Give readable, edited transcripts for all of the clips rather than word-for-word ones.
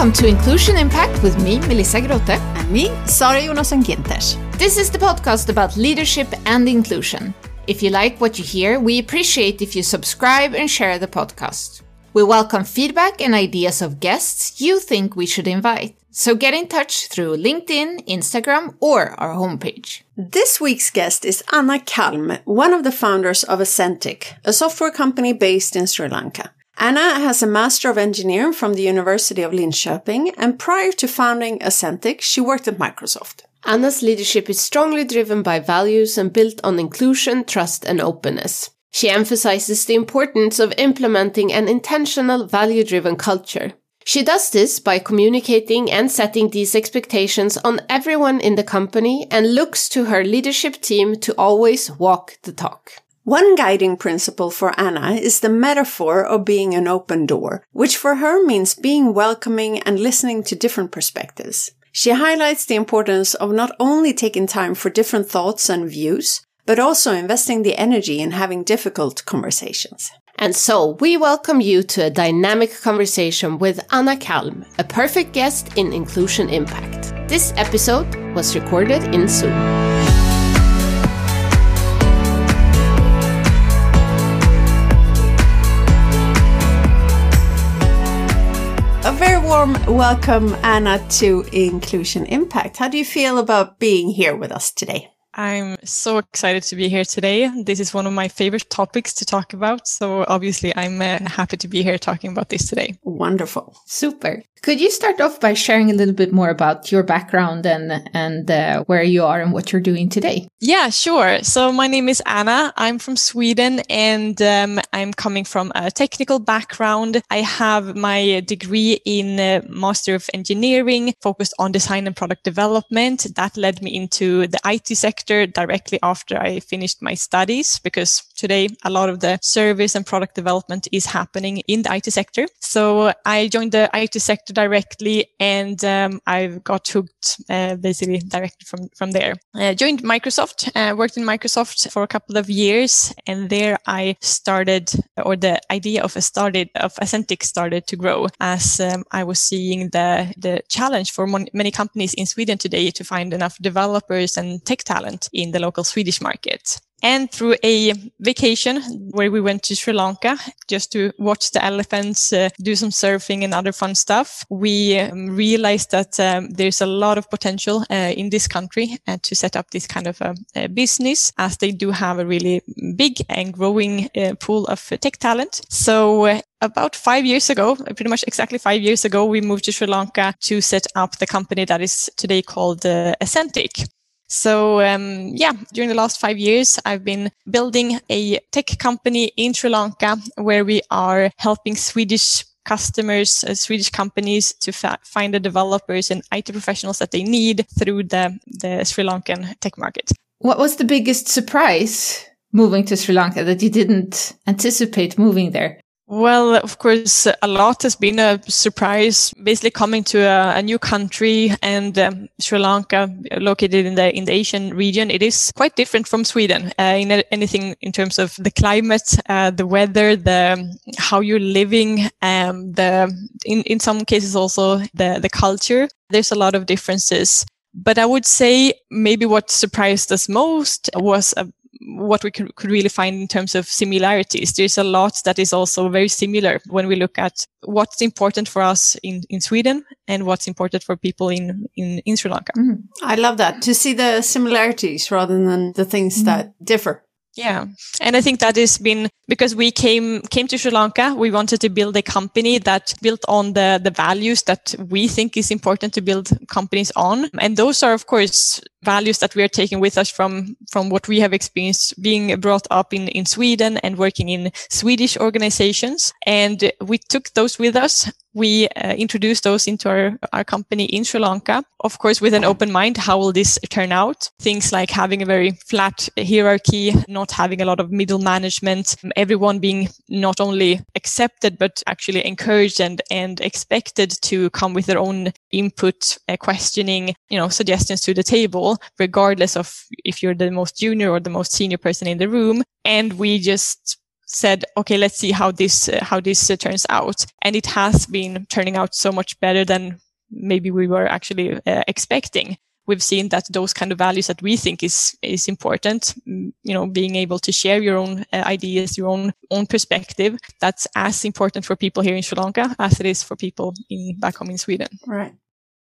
welcome to Inclusion Impact with me, Melissa Grote. And me, Sari Unos Ginters. This is the podcast about leadership and inclusion. If you like what you hear, we appreciate if you subscribe and share the podcast. We welcome feedback and ideas of guests you think we should invite. So get in touch through LinkedIn, Instagram, or our homepage. This week's guest is Anna Kalm, one of the founders of Ascentic, a software company based in Sri Lanka. Anna has a Master of Engineering from the University of Linköping, and prior to founding Ascentic, she worked at Microsoft. Anna's leadership is strongly driven by values and built on inclusion, trust, and openness. She emphasizes the importance of implementing an intentional, value-driven culture. She does this by communicating and setting these expectations on everyone in the company and looks to her leadership team to always walk the talk. One guiding principle for Anna is the metaphor of being an open door, which for her means being welcoming and listening to different perspectives. She highlights the importance of not only taking time for different thoughts and views, but also investing the energy in having difficult conversations. And so, we welcome you to a dynamic conversation with Anna Kalm, a perfect guest in Inclusion Impact. This episode was recorded in Zoom. A very warm welcome, Anna, to Inclusion Impact. How do you feel about being here with us today? I'm so excited to be here today. This is one of my favorite topics to talk about. So obviously, I'm happy to be here talking about this today. Wonderful. Super. Could you start off by sharing a little bit more about your background and where you are and what you're doing today? Yeah, sure. So my name is Anna. I'm from Sweden and I'm coming from a technical background. I have my degree in Master of Engineering, focused on design and product development. That led me into the IT sector directly after I finished my studies, because today a lot of the service and product development is happening in the IT sector. So I joined the IT sector directly, and I've got hooked basically directly from there. Joined Microsoft, worked in Microsoft for a couple of years, and there I started, or the idea of Ascentic started to grow, as I was seeing the challenge for many companies in Sweden today to find enough developers and tech talent in the local Swedish market. And through a vacation where we went to Sri Lanka just to watch the elephants, do some surfing and other fun stuff, we realized that there's a lot of potential in this country to set up this kind of a business, as they do have a really big and growing pool of tech talent. So about 5 years ago, pretty much exactly 5 years ago, we moved to Sri Lanka to set up the company that is today called Ascentic. So during the last 5 years, I've been building a tech company in Sri Lanka where we are helping Swedish customers, Swedish companies to find the developers and IT professionals that they need through the Sri Lankan tech market. What was the biggest surprise moving to Sri Lanka that you didn't anticipate moving there? Well, of course, a lot has been a surprise, basically coming to a new country, and Sri Lanka, located in the Asian region. It is quite different from Sweden in anything in terms of the climate, the weather, how you're living, in some cases also the culture. There's a lot of differences, but I would say maybe what surprised us most was what we could really find in terms of similarities. There's a lot that is also very similar when we look at what's important for us in Sweden and what's important for people in Sri Lanka. Mm. I love that, to see the similarities rather than the things that differ. Yeah. And I think that has been because we came to Sri Lanka. We wanted to build a company that built on the values that we think is important to build companies on. And those are, of course, values that we are taking with us from what we have experienced being brought up in Sweden and working in Swedish organizations. And we took those with us. We introduced those into our company in Sri Lanka, of course, with an open mind. How will this turn out? Things like having a very flat hierarchy, not having a lot of middle management, everyone being not only accepted, but actually encouraged and expected to come with their own input, questioning, suggestions to the table, regardless of if you're the most junior or the most senior person in the room. And we just said, okay, let's see how this turns out. And it has been turning out so much better than maybe we were actually expecting. We've seen that those kind of values that we think is important, you know, being able to share your own ideas, your own perspective, that's as important for people here in Sri Lanka as it is for people back home in Sweden. Right.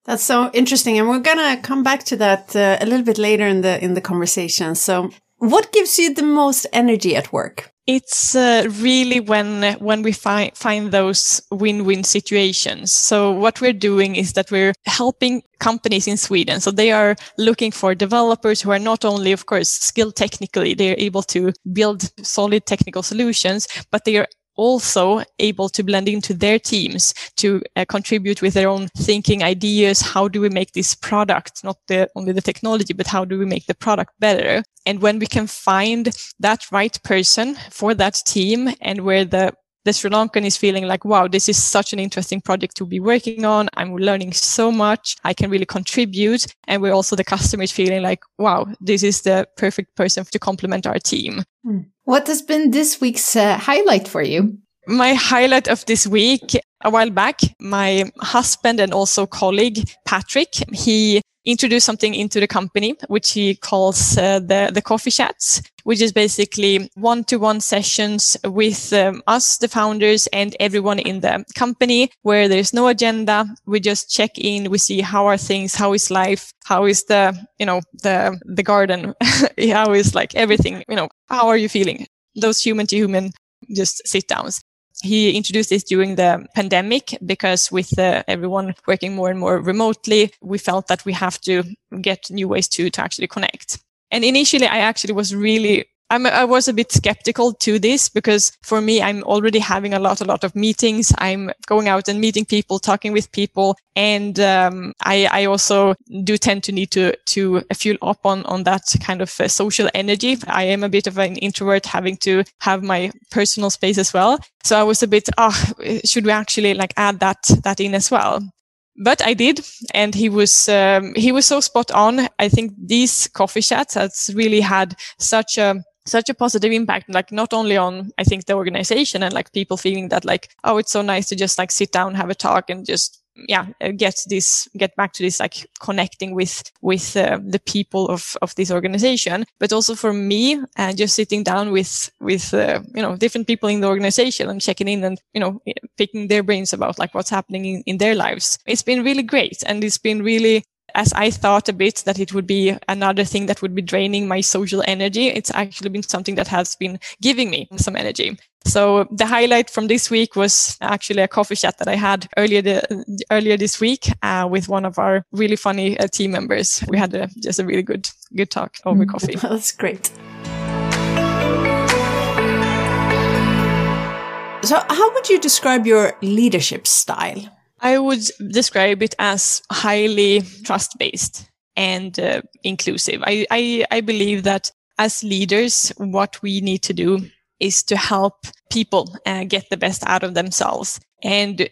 That's so interesting. And we're going to come back to that a little bit later in the conversation. So what gives you the most energy at work? It's really when we find those win-win situations. So what we're doing is that we're helping companies in Sweden. So they are looking for developers who are not only, of course, skilled technically, they are able to build solid technical solutions, but they are also able to blend into their teams to contribute with their own thinking, ideas. How do we make this product, not only the technology, but how do we make the product better? And when we can find that right person for that team, and where the Sri Lankan is feeling like, wow, this is such an interesting project to be working on. I'm learning so much. I can really contribute. And we're also the customers feeling like, wow, this is the perfect person to complement our team. What has been this week's highlight for you? My highlight of this week, a while back, my husband and also colleague, Patrick, he introduced something into the company, which he calls the coffee chats, which is basically one-to-one sessions with us, the founders, and everyone in the company, where there's no agenda. We just check in. We see how are things, how is life, how is the garden, how is like everything, you know, how are you feeling? Those human-to-human just sit downs. He introduced this during the pandemic because with everyone working more and more remotely, we felt that we have to get new ways to actually connect. And initially, I actually was I was a bit skeptical to this because for me, I'm already having a lot of meetings. I'm going out and meeting people, talking with people. And I also do tend to need to fuel up on that kind of social energy. I am a bit of an introvert, having to have my personal space as well. So I was a bit, should we actually like add that in as well? But I did, and he was so spot on. I think these coffee chats has really had such a positive impact, like not only on, I think, the organization and like people feeling that like, oh, it's so nice to just like sit down, have a talk and just, get back to this, like connecting with the people of this organization, but also for me, just sitting down with you know, different people in the organization and checking in and, you know, picking their brains about like what's happening in their lives. It's been really great. And it's been really, as I thought a bit that it would be another thing that would be draining my social energy, it's actually been something that has been giving me some energy. So the highlight from this week was actually a coffee chat that I had earlier this week with one of our really funny team members. We had just a really good talk over coffee. That's great. So how would you describe your leadership style? I would describe it as highly trust-based and inclusive. I believe that as leaders, what we need to do is to help people get the best out of themselves. And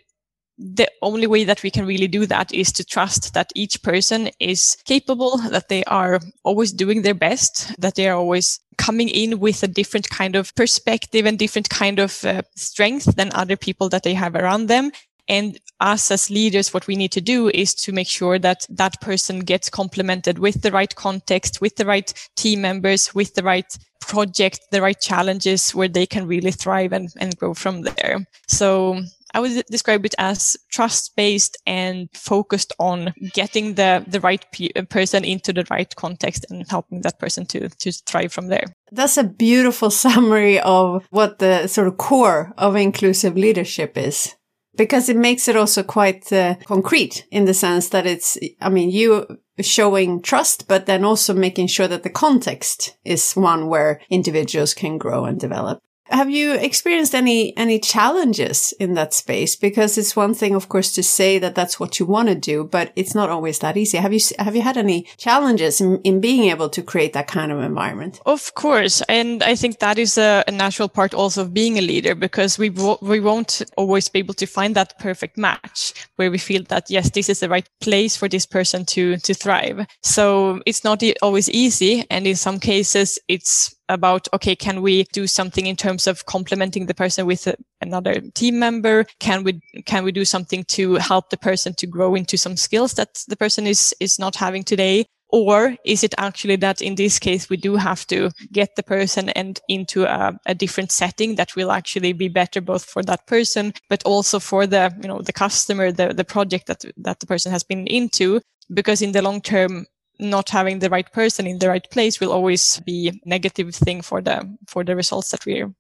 the only way that we can really do that is to trust that each person is capable, that they are always doing their best, that they are always coming in with a different kind of perspective and different kind of strength than other people that they have around them. And us as leaders, what we need to do is to make sure that that person gets complemented with the right context, with the right team members, with the right project, the right challenges where they can really thrive and grow from there. So I would describe it as trust-based and focused on getting the right person into the right context and helping that person to thrive from there. That's a beautiful summary of what the sort of core of inclusive leadership is. Because it makes it also quite concrete in the sense that it's, I mean, you showing trust, but then also making sure that the context is one where individuals can grow and develop. Have you experienced any challenges in that space? Because it's one thing, of course, to say that that's what you want to do, but it's not always that easy. Have you had any challenges in being able to create that kind of environment? Of course. And I think that is a natural part also of being a leader, because we won't always be able to find that perfect match where we feel that, yes, this is the right place for this person to thrive. So it's not always easy. And in some cases, it's about, okay, can we do something in terms of complementing the person with another team member? Can we do something to help the person to grow into some skills that the person is not having today? Or is it actually that in this case, we do have to get the person and into a different setting that will actually be better both for that person, but also for the, you know, the customer, the project that the person has been into, because in the long term, not having the right person in the right place will always be a negative thing for the results that we're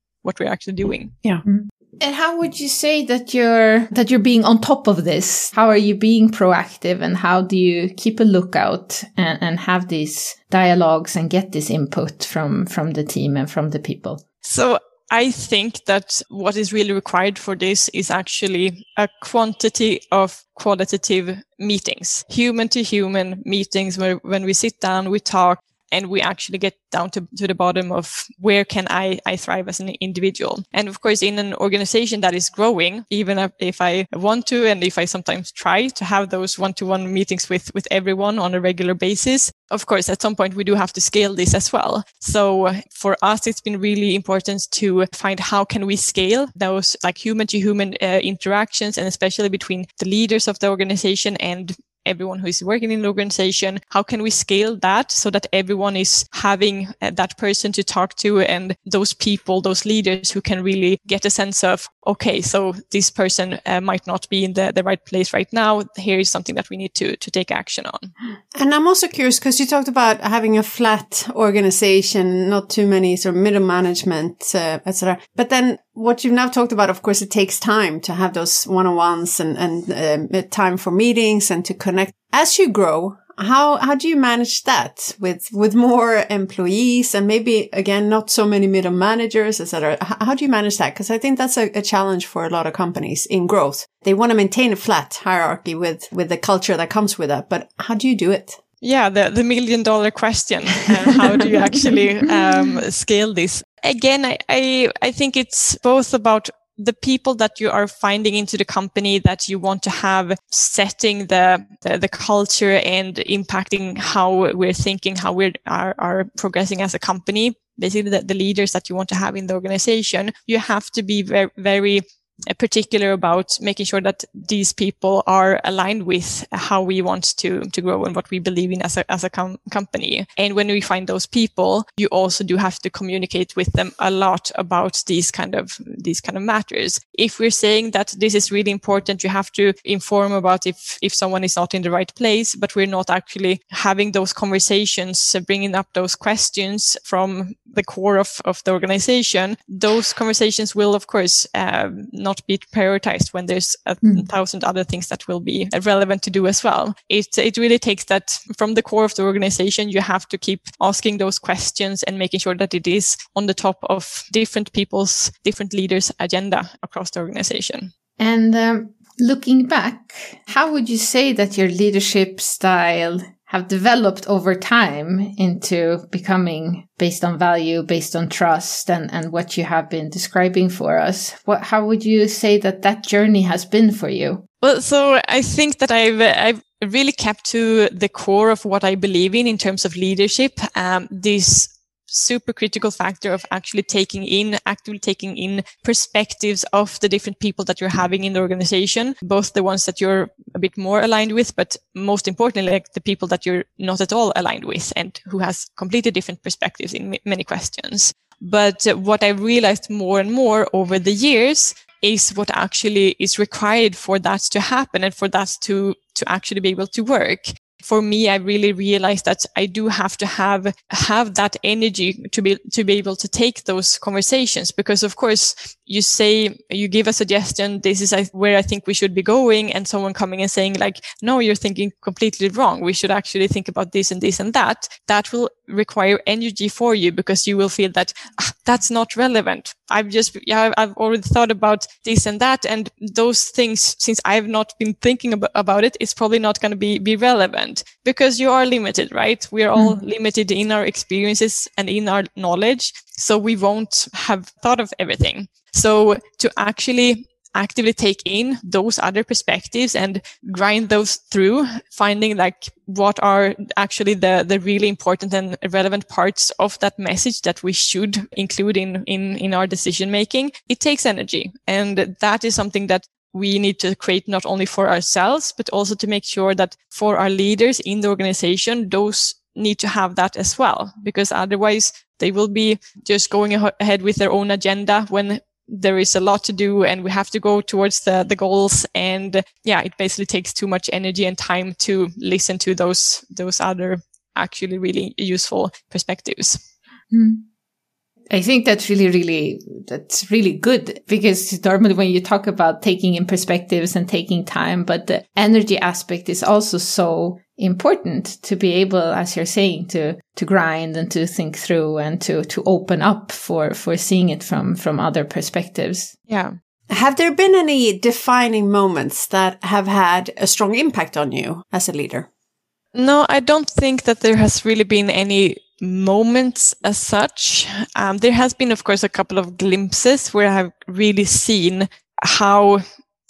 actually doing. Yeah. And how would you say that you're being on top of this? How are you being proactive, and how do you keep a lookout and have these dialogues and get this input from the team and from the people? So I think that what is really required for this is actually a quantity of qualitative meetings, human to human meetings where when we sit down, we talk, and we actually get down to the bottom of where can I thrive as an individual. And of course, in an organization that is growing, even if I want to, and if I sometimes try to have those one-to-one meetings with everyone on a regular basis, of course, at some point, we do have to scale this as well. So for us, it's been really important to find how can we scale those like human-to-human interactions, and especially between the leaders of the organization and everyone who is working in the organization. How can we scale that so that everyone is having that person to talk to, and those people, those leaders who can really get a sense of, okay, so this person might not be in the right place right now. Here is something that we need to take action on. And I'm also curious because you talked about having a flat organization, not too many sort of middle management, etc. But then what you've now talked about, of course, it takes time to have those one-on-ones and time for meetings and to connect. As you grow, how do you manage that with more employees and maybe, again, not so many middle managers, et cetera? How do you manage that? Because I think that's a challenge for a lot of companies in growth. They want to maintain a flat hierarchy with the culture that comes with that. But how do you do it? Yeah, the $1 million question. How do you actually scale this? Again, I think it's both about the people that you are finding into the company that you want to have setting the culture and impacting how we're thinking, how we are progressing as a company. Basically, the leaders that you want to have in the organization. You have to be very, very particular about making sure that these people are aligned with how we want to grow and what we believe in as a company. And when we find those people, you also do have to communicate with them a lot about these kind of matters. If we're saying that this is really important, you have to inform about if someone is not in the right place, but we're not actually having those conversations, bringing up those questions from the core of the organization. Those conversations will, of course, not be prioritized when there's 1,000 other things that will be relevant to do as well. It really takes that from the core of the organization. You have to keep asking those questions and making sure that it is on the top of different people's, different leaders' agenda across the organization. And looking back, how would you say that your leadership style have developed over time into becoming based on value, based on trust, and what you have been describing for us? How would you say that journey has been for you? Well, so I think that I've really kept to the core of what I believe in terms of leadership. This super critical factor of actively taking in perspectives of the different people that you're having in the organization, both the ones that you're a bit more aligned with, but most importantly, like the people that you're not at all aligned with and who has completely different perspectives in many questions. But what I realized more and more over the years is what actually is required for that to happen and for that to actually be able to work. For me, I really realized that I do have to have that energy to be able to take those conversations, because of course you give a suggestion, this is where I think we should be going, and someone coming and saying like, no, you're thinking completely wrong. We should actually think about this and this and that. That will require energy for you, because you will feel that that's not relevant. I've already thought about this and that, and those things, since I've not been thinking about it, it's probably not going to be relevant. Because you are limited, right? We are all limited in our experiences and in our knowledge. So we won't have thought of everything. So to actually actively take in those other perspectives and grind those through, finding like what are actually the really important and relevant parts of that message that we should include in our decision making. It takes energy, and that is something that we need to create not only for ourselves, but also to make sure that for our leaders in the organization, those need to have that as well, because otherwise they will be just going ahead with their own agenda when there is a lot to do and we have to go towards the goals. And yeah, it basically takes too much energy and time to listen to those other actually really useful perspectives. Mm. I think that's really good, because normally when you talk about taking in perspectives and taking time, but the energy aspect is also so important to be able, as you're saying, to grind and to think through and to open up for seeing it from other perspectives. Yeah. Have there been any defining moments that have had a strong impact on you as a leader? No, I don't think that there has really been any moments as such. There has been, of course, a couple of glimpses where I have really seen how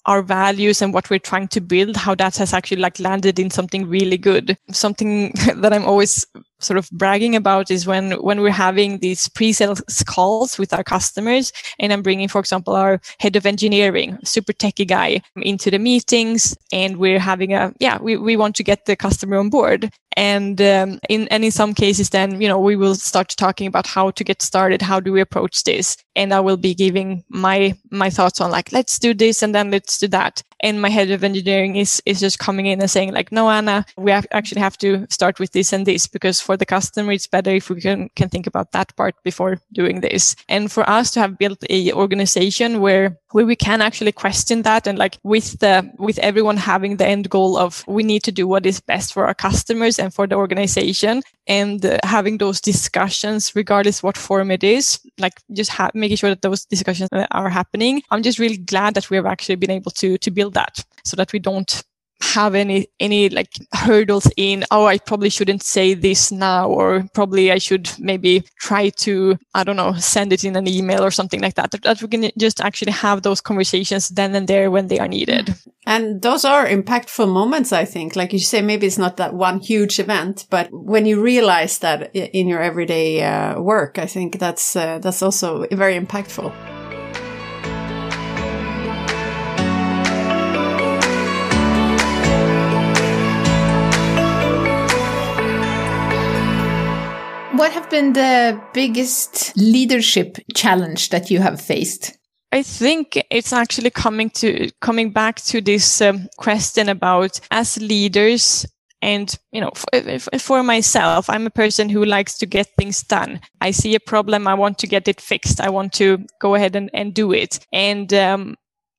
our values and what we're trying to build, how that has actually like landed in something really good. Something that I'm always sort of bragging about is when we're having these pre-sales calls with our customers, and I'm bringing, for example, our head of engineering, super techie guy, into the meetings, and we're having we want to get the customer on board. And in some cases then, you know, we will start talking about how to get started. How do we approach this? And I will be giving my thoughts on like, let's do this and then let's do that. And my head of engineering is just coming in and saying like, no, Anna, we actually have to start with this and this, because for the customer, it's better if we can think about that part before doing this. And for us to have built a organization where we can actually question that, and like with everyone having the end goal of we need to do what is best for our customers and for the organization, and having those discussions, regardless what form it is, like just making sure that those discussions are happening. I'm just really glad that we have actually been able to build that, so that we don't have any like hurdles in, oh, I probably shouldn't say this now, or probably I should maybe try to, I don't know, send it in an email or something like that. That we can just actually have those conversations then and there when they are needed. And those are impactful moments, I think. Like you say, maybe it's not that one huge event, but when you realize that in your everyday work, I think that's also very impactful. What have been the biggest leadership challenge that you have faced? I think it's actually coming back to this question about, as leaders, and, you know, for myself, I'm a person who likes to get things done. I see a problem, I want to get it fixed. I want to go ahead and do it. And,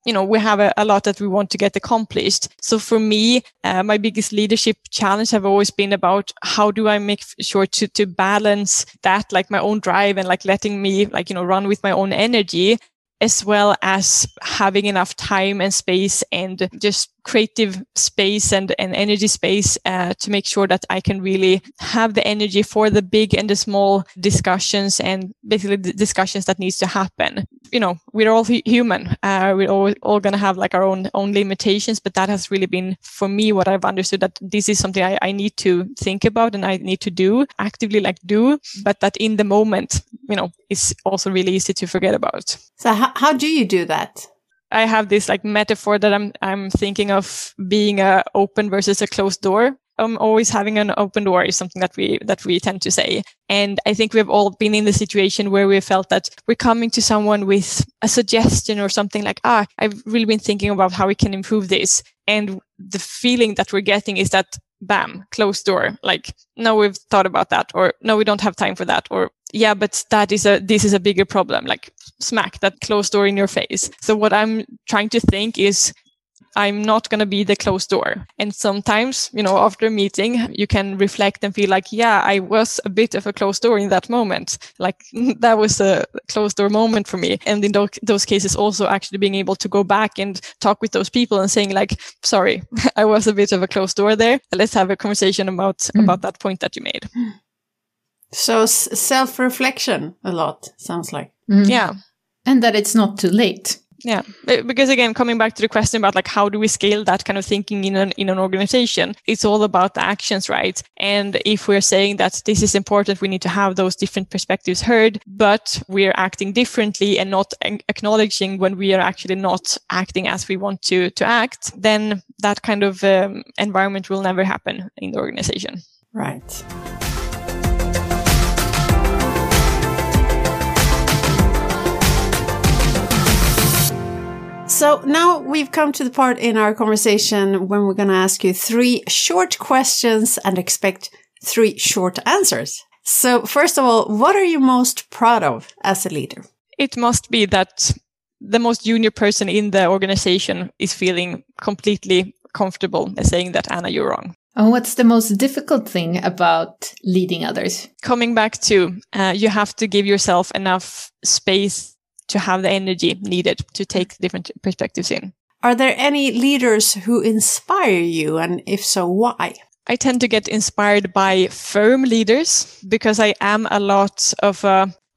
you know, we have a lot that we want to get accomplished. So for me, my biggest leadership challenge have always been about, how do I make sure to balance that, like my own drive and like letting me like, you know, run with my own energy, as well as having enough time and space and just creative space and energy space to make sure that I can really have the energy for the big and the small discussions, and basically the discussions that needs to happen. You know, we're all human. We're all going to have like our own limitations, but that has really been for me what I've understood, that this is something I need to think about and I need to do actively, like do, but that in the moment, you know, it's also really easy to forget about. So how do you do that? I have this like metaphor that I'm thinking of being a open versus a closed door. I'm always having an open door is something that we tend to say. And I think we've all been in the situation where we felt that we're coming to someone with a suggestion or something like, I've really been thinking about how we can improve this. And the feeling that we're getting is that, bam, closed door. Like, no, we've thought about that, or no, we don't have time for that, or yeah, but this is a bigger problem. Like, smack that closed door in your face. So what I'm trying to think is, I'm not going to be the closed door. And sometimes, you know, after a meeting, you can reflect and feel like, yeah, I was a bit of a closed door in that moment. Like, that was a closed door moment for me. And in those cases, also actually being able to go back and talk with those people and saying like, sorry, I was a bit of a closed door there. Let's have a conversation about that point that you made. So self-reflection a lot, sounds like. Mm. Yeah. And that it's not too late. Yeah, because again, coming back to the question about like, how do we scale that kind of thinking in an organization? It's all about the actions, right? And if we're saying that this is important, we need to have those different perspectives heard, but we're acting differently and not acknowledging when we are actually not acting as we want to act, then that kind of environment will never happen in the organization. Right. So now we've come to the part in our conversation when we're going to ask you 3 short questions and expect 3 short answers. So first of all, what are you most proud of as a leader? It must be that the most junior person in the organization is feeling completely comfortable saying that, Anna, you're wrong. And what's the most difficult thing about leading others? Coming back to, you have to give yourself enough space to have the energy needed to take different perspectives in. Are there any leaders who inspire you? And if so, why? I tend to get inspired by firm leaders because I am a lot of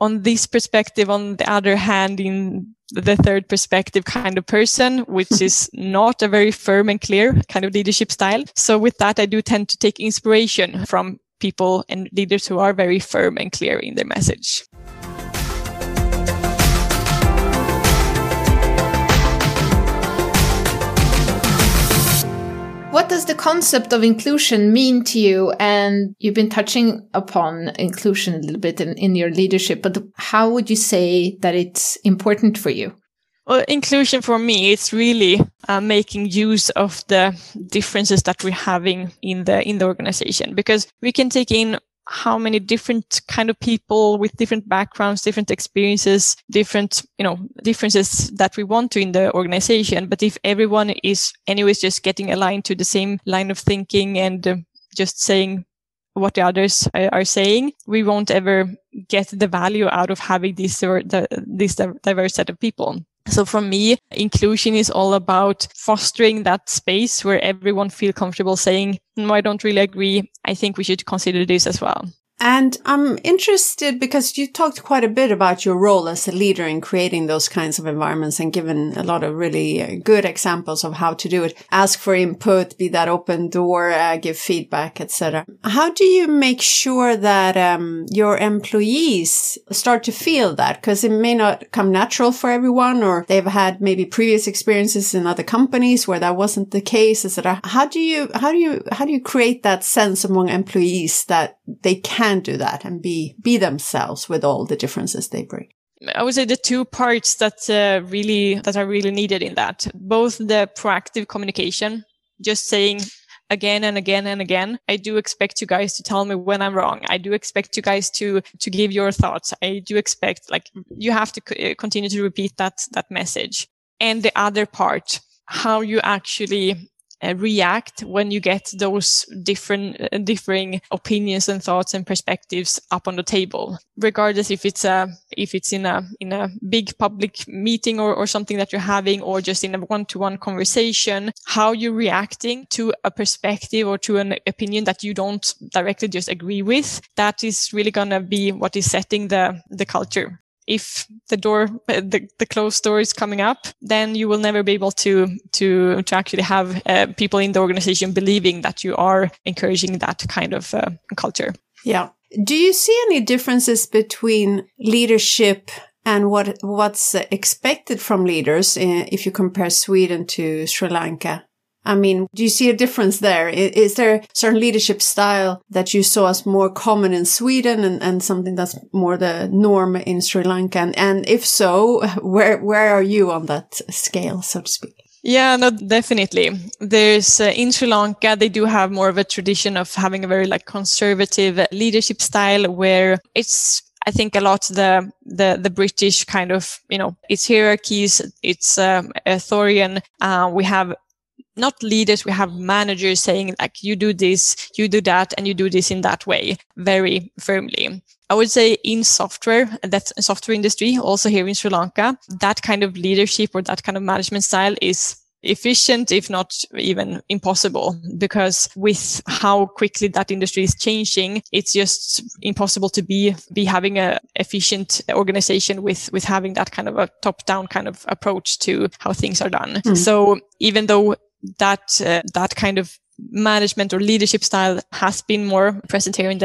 on this perspective, on the other hand, in the third perspective kind of person, which is not a very firm and clear kind of leadership style. So with that, I do tend to take inspiration from people and leaders who are very firm and clear in their message. What does the concept of inclusion mean to you? And you've been touching upon inclusion a little bit in your leadership, but how would you say that it's important for you? Well, inclusion for me, it's really making use of the differences that we're having in the organization, because we can take in how many different kind of people with different backgrounds, different experiences, different, differences that we want to in the organization. But if everyone is anyways just getting aligned to the same line of thinking and just saying what the others are saying, we won't ever get the value out of having this diverse set of people. So for me, inclusion is all about fostering that space where everyone feels comfortable saying, no, I don't really agree. I think we should consider this as well. And I'm interested because you talked quite a bit about your role as a leader in creating those kinds of environments and given a lot of really good examples of how to do it. Ask for input, be that open door, give feedback, etc. How do you make sure that your employees start to feel that? Because it may not come natural for everyone, or they've had maybe previous experiences in other companies where that wasn't the case, etc. How do you create that sense among employees that they can do that and be themselves with all the differences they bring? I would say the 2 parts that are really needed in that. Both the proactive communication, just saying again and again and again, I do expect you guys to tell me when I'm wrong. I do expect you guys to give your thoughts. I do expect, like, you have to continue to repeat that message. And the other part, how you actually react when you get those differing opinions and thoughts and perspectives up on the table, regardless if it's in a big public meeting or something that you're having, or just in a one-to-one conversation. How you're reacting to a perspective or to an opinion that you don't directly just agree with, that is really gonna be what is setting the culture. If the closed door is coming up, then you will never be able to actually have people in the organization believing that you are encouraging that kind of culture. Yeah. Do you see any differences between leadership and what's expected from leaders if you compare Sweden to Sri Lanka? I mean, do you see a difference there? Is there a certain leadership style that you saw as more common in Sweden and something that's more the norm in Sri Lanka? And if so, where are you on that scale, so to speak? Yeah, no, definitely. There's in Sri Lanka, they do have more of a tradition of having a very conservative leadership style where it's, I think, a lot the British kind of, it's hierarchies, it's authoritarian. We have not leaders, we have managers saying like, you do this, you do that, and you do this in that way very firmly. I would say in software industry, also here in Sri Lanka, that kind of leadership or that kind of management style is efficient, if not even impossible, because with how quickly that industry is changing, it's just impossible to be having a efficient organization with having that kind of a top-down kind of approach to how things are done. Mm. So even though that kind of management or leadership style has been more present here in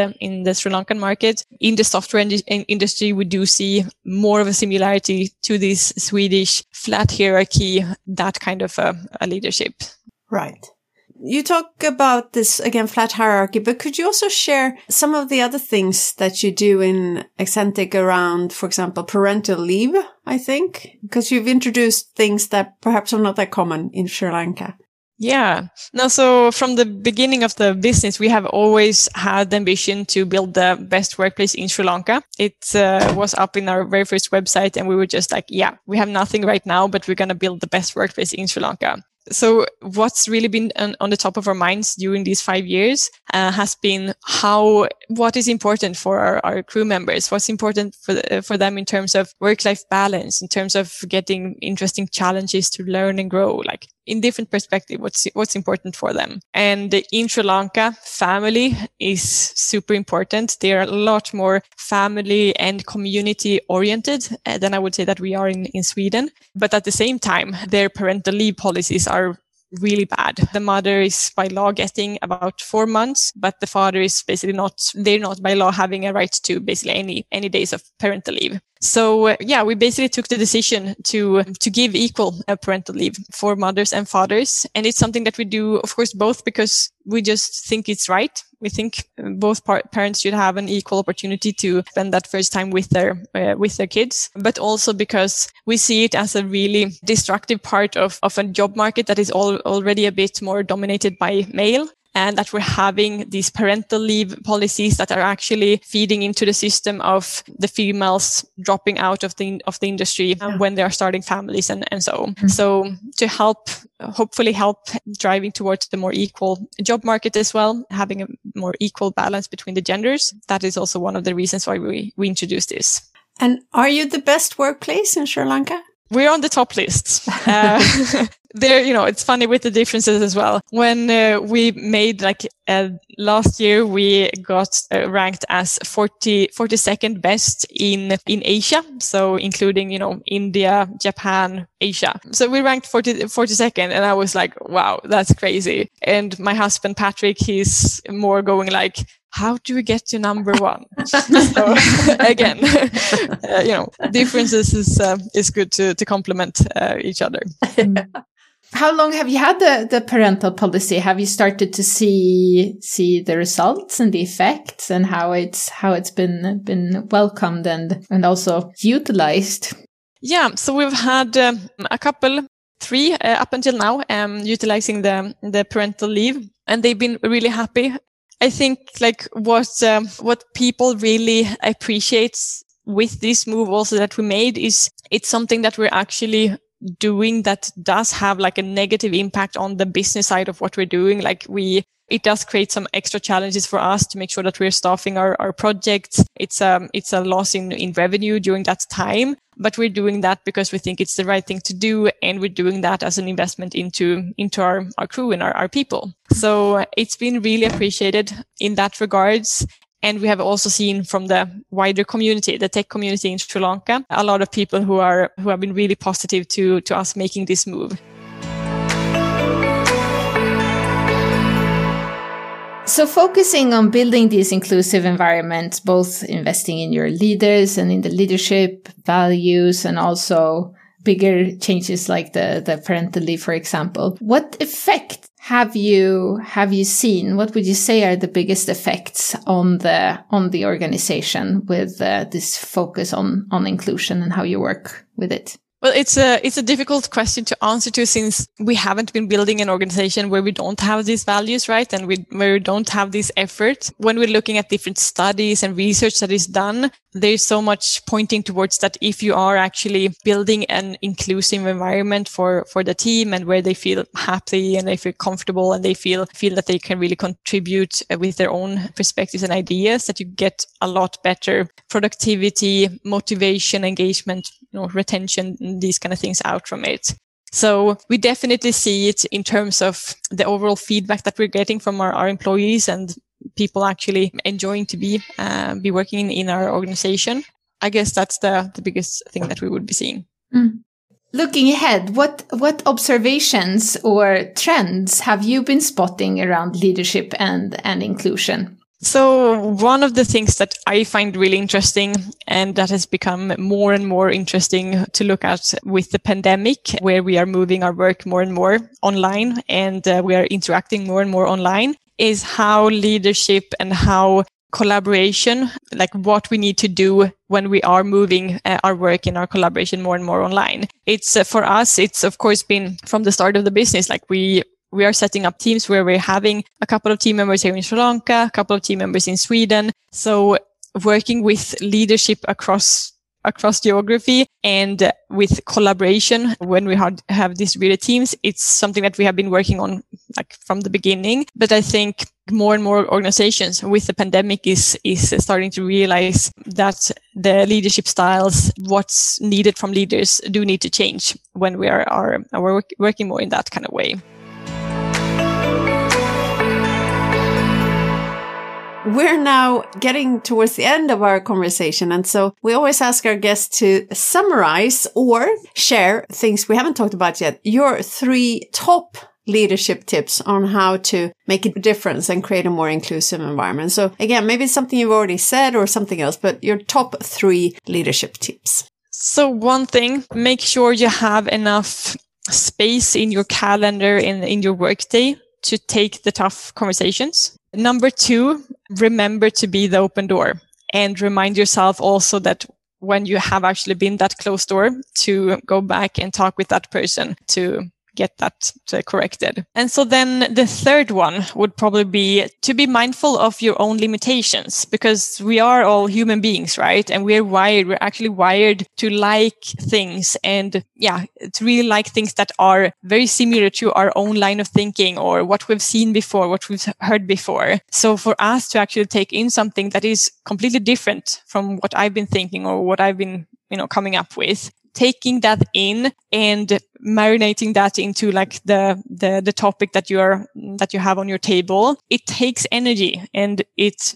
the Sri Lankan market, in the software industry, we do see more of a similarity to this Swedish flat hierarchy, that kind of a leadership. Right. You talk about this, again, flat hierarchy, but could you also share some of the other things that you do in Ascentic around, for example, parental leave, I think? Because you've introduced things that perhaps are not that common in Sri Lanka. Yeah. No, so from the beginning of the business, we have always had the ambition to build the best workplace in Sri Lanka. It was up in our very first website, and we were just like, yeah, we have nothing right now, but we're going to build the best workplace in Sri Lanka. So what's really been on the top of our minds during these 5 years has been what is important for our crew members, what's important for them in terms of work-life balance, in terms of getting interesting challenges to learn and grow, like in different perspective, what's important for them. And in Sri Lanka, family is super important. They are a lot more family and community oriented than I would say that we are in Sweden. But at the same time, their parental leave policies are really bad. The mother is by law getting about 4 months, but the father is basically they're not by law having a right to basically any days of parental leave. So we basically took the decision to give equal parental leave for mothers and fathers. And it's something that we do, of course, both because we just think it's right. We think both parents should have an equal opportunity to spend that first time with their kids, but also because we see it as a really destructive part of a job market that is already a bit more dominated by male. And that we're having these parental leave policies that are actually feeding into the system of the females dropping out of the industry when they are starting families and so. Mm-hmm. So to hopefully help driving towards the more equal job market as well, having a more equal balance between the genders. That is also one of the reasons why we introduced this. And are you the best workplace in Sri Lanka? We're on the top list. It's funny with the differences as well. When we made last year, we got ranked as 42nd best in Asia. So including, India, Japan, Asia. So we ranked 42nd. And I was like, wow, that's crazy. And my husband, Patrick, he's more going like, how do we get to number one? So again, differences is good to complement each other. How long have you had the parental policy? Have you started to see the results and the effects and how it's been welcomed and also utilized? Yeah, so we've had three up until now utilizing the parental leave, and they've been really happy. I think what people really appreciate with this move also that we made is it's something that we're actually doing that does have a negative impact on the business side of what we're doing. It does create some extra challenges for us to make sure that we're staffing our projects. It's a loss in revenue during that time, but we're doing that because we think it's the right thing to do. And we're doing that as an investment into our crew and our people. So it's been really appreciated in that regards. And we have also seen from the wider community, the tech community in Sri Lanka, a lot of people who have been really positive to us making this move. So focusing on building these inclusive environments, both investing in your leaders and in the leadership values and also bigger changes like the parental leave, for example. What effect have you seen? What would you say are the biggest effects on the organization with this focus on inclusion and how you work with it? Well, it's a difficult question to answer to, since we haven't been building an organization where we don't have these values, right? And where we don't have these efforts. When we're looking at different studies and research that is done, there's so much pointing towards that if you are actually building an inclusive environment for the team and where they feel happy and they feel comfortable and they feel that they can really contribute with their own perspectives and ideas, that you get a lot better productivity, motivation, engagement, retention, these kind of things out from it. So we definitely see it in terms of the overall feedback that we're getting from our employees and people actually enjoying to be working in our organization. I guess that's the biggest thing that we would be seeing. Mm. Looking ahead, what observations or trends have you been spotting around leadership and inclusion? So one of the things that I find really interesting and that has become more and more interesting to look at with the pandemic, where we are moving our work more and more online and we are interacting more and more online, is how leadership and how collaboration, like what we need to do when we are moving our work and our collaboration more and more online. It's for us, it's of course been from the start of the business, like we are setting up teams where we're having a couple of team members here in Sri Lanka, a couple of team members in Sweden. So working with leadership across geography and with collaboration when we have distributed teams, it's something that we have been working on like from the beginning. But I think more and more organizations with the pandemic is starting to realize that the leadership styles, what's needed from leaders, do need to change when we are working more in that kind of way. We're now getting towards the end of our conversation, and so we always ask our guests to summarize or share things we haven't talked about yet. Your 3 top leadership tips on how to make a difference and create a more inclusive environment. So again, maybe it's something you've already said or something else, but your top 3 leadership tips. So one thing, make sure you have enough space in your calendar and in your workday to take the tough conversations. Number 2, remember to be the open door and remind yourself also that when you have actually been that closed door, to go back and talk with that person to get that corrected. And so then the 3rd one would probably be to be mindful of your own limitations, because we are all human beings, right? And we're actually wired to like things and to really like things that are very similar to our own line of thinking or what we've seen before, what we've heard before. So for us to actually take in something that is completely different from what I've been thinking or what I've been, coming up with, taking that in and marinating that into like the topic that you have on your table, it takes energy, and it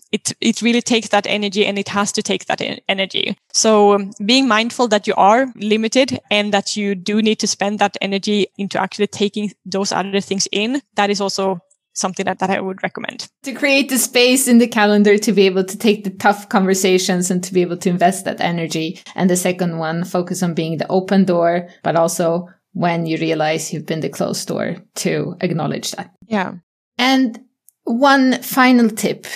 really takes that energy, and it has to take that energy. So being mindful that you are limited and that you do need to spend that energy into actually taking those other things in, that is also something that I would recommend. To create the space in the calendar to be able to take the tough conversations and to be able to invest that energy. And the 2nd one, focus on being the open door, but also when you realize you've been the closed door, to acknowledge that. Yeah. And one final tip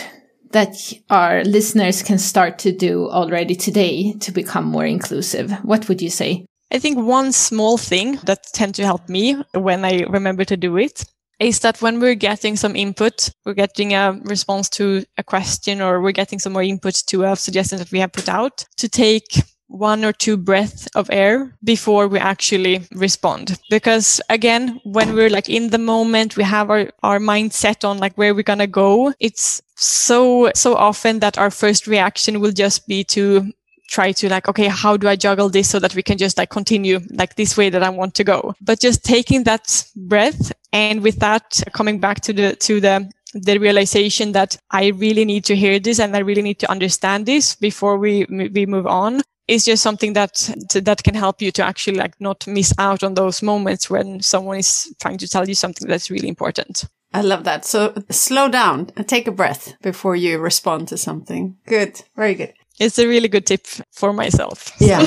that our listeners can start to do already today to become more inclusive. What would you say? I think one small thing that tends to help me when I remember to do it is that when we're getting some input, we're getting a response to a question, or we're getting some more input to a suggestion that we have put out, to take 1 or 2 breaths of air before we actually respond. Because again, when we're like in the moment, we have our mind set on like where we're going to go. It's so often that our first reaction will just be to try to like, okay, how do I juggle this so that we can just like continue like this way that I want to go? But just taking that breath, and with that coming back to the realization that I really need to hear this and I really need to understand this before we move on, is just something that can help you to actually like not miss out on those moments when someone is trying to tell you something that's really important. I love that. So slow down and take a breath before you respond to something. Good. Very good. It's a really good tip for myself. Yeah.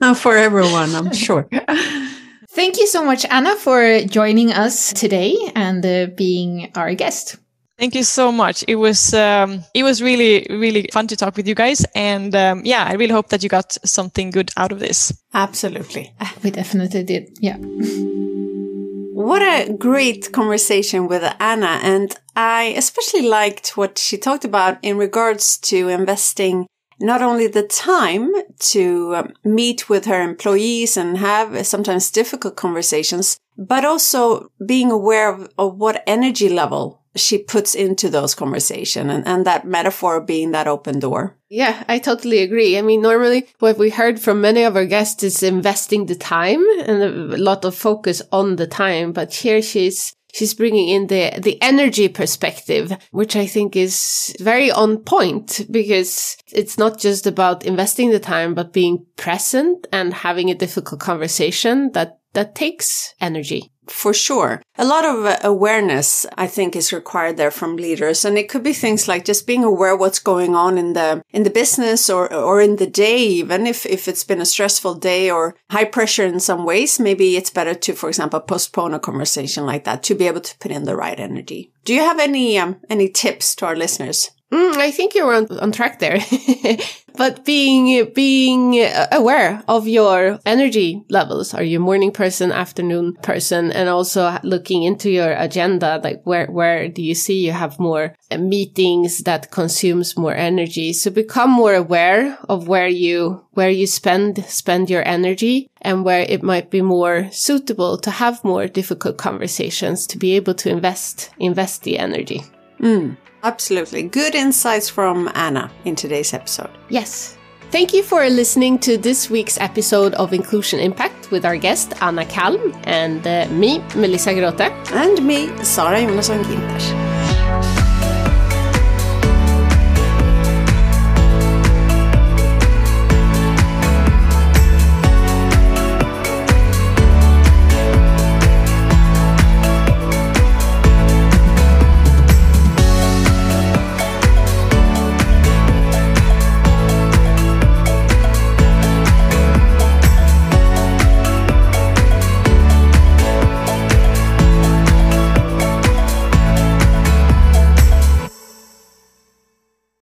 And for everyone, I'm sure. Thank you so much, Anna, for joining us today and being our guest. Thank you so much. It was really, really fun to talk with you guys. And I really hope that you got something good out of this. Absolutely. We definitely did. Yeah. What a great conversation with Anna, and I especially liked what she talked about in regards to investing not only the time to meet with her employees and have sometimes difficult conversations, but also being aware of what energy level she puts into those conversations, and that metaphor being that open door. Yeah, I totally agree. I mean, normally what we heard from many of our guests is investing the time and a lot of focus on the time. But here she's bringing in the energy perspective, which I think is very on point, because it's not just about investing the time, but being present and having a difficult conversation that takes energy. For sure. A lot of awareness, I think, is required there from leaders. And it could be things like just being aware what's going on in the business or in the day, even if it's been a stressful day or high pressure in some ways. Maybe it's better to, for example, postpone a conversation like that to be able to put in the right energy. Do you have any tips to our listeners? I think you're on track there. But being aware of your energy levels. Are you a morning person, afternoon person? And also looking into your agenda, like where do you see you have more meetings that consumes more energy? So become more aware of where you spend your energy and where it might be more suitable to have more difficult conversations, to be able to invest the energy. Absolutely. Good insights from Anna in today's episode. Yes. Thank you for listening to this week's episode of Inclusion Impact with our guest Anna Kalm and me, Melissa Grote. And me, Sari Unos Ginters.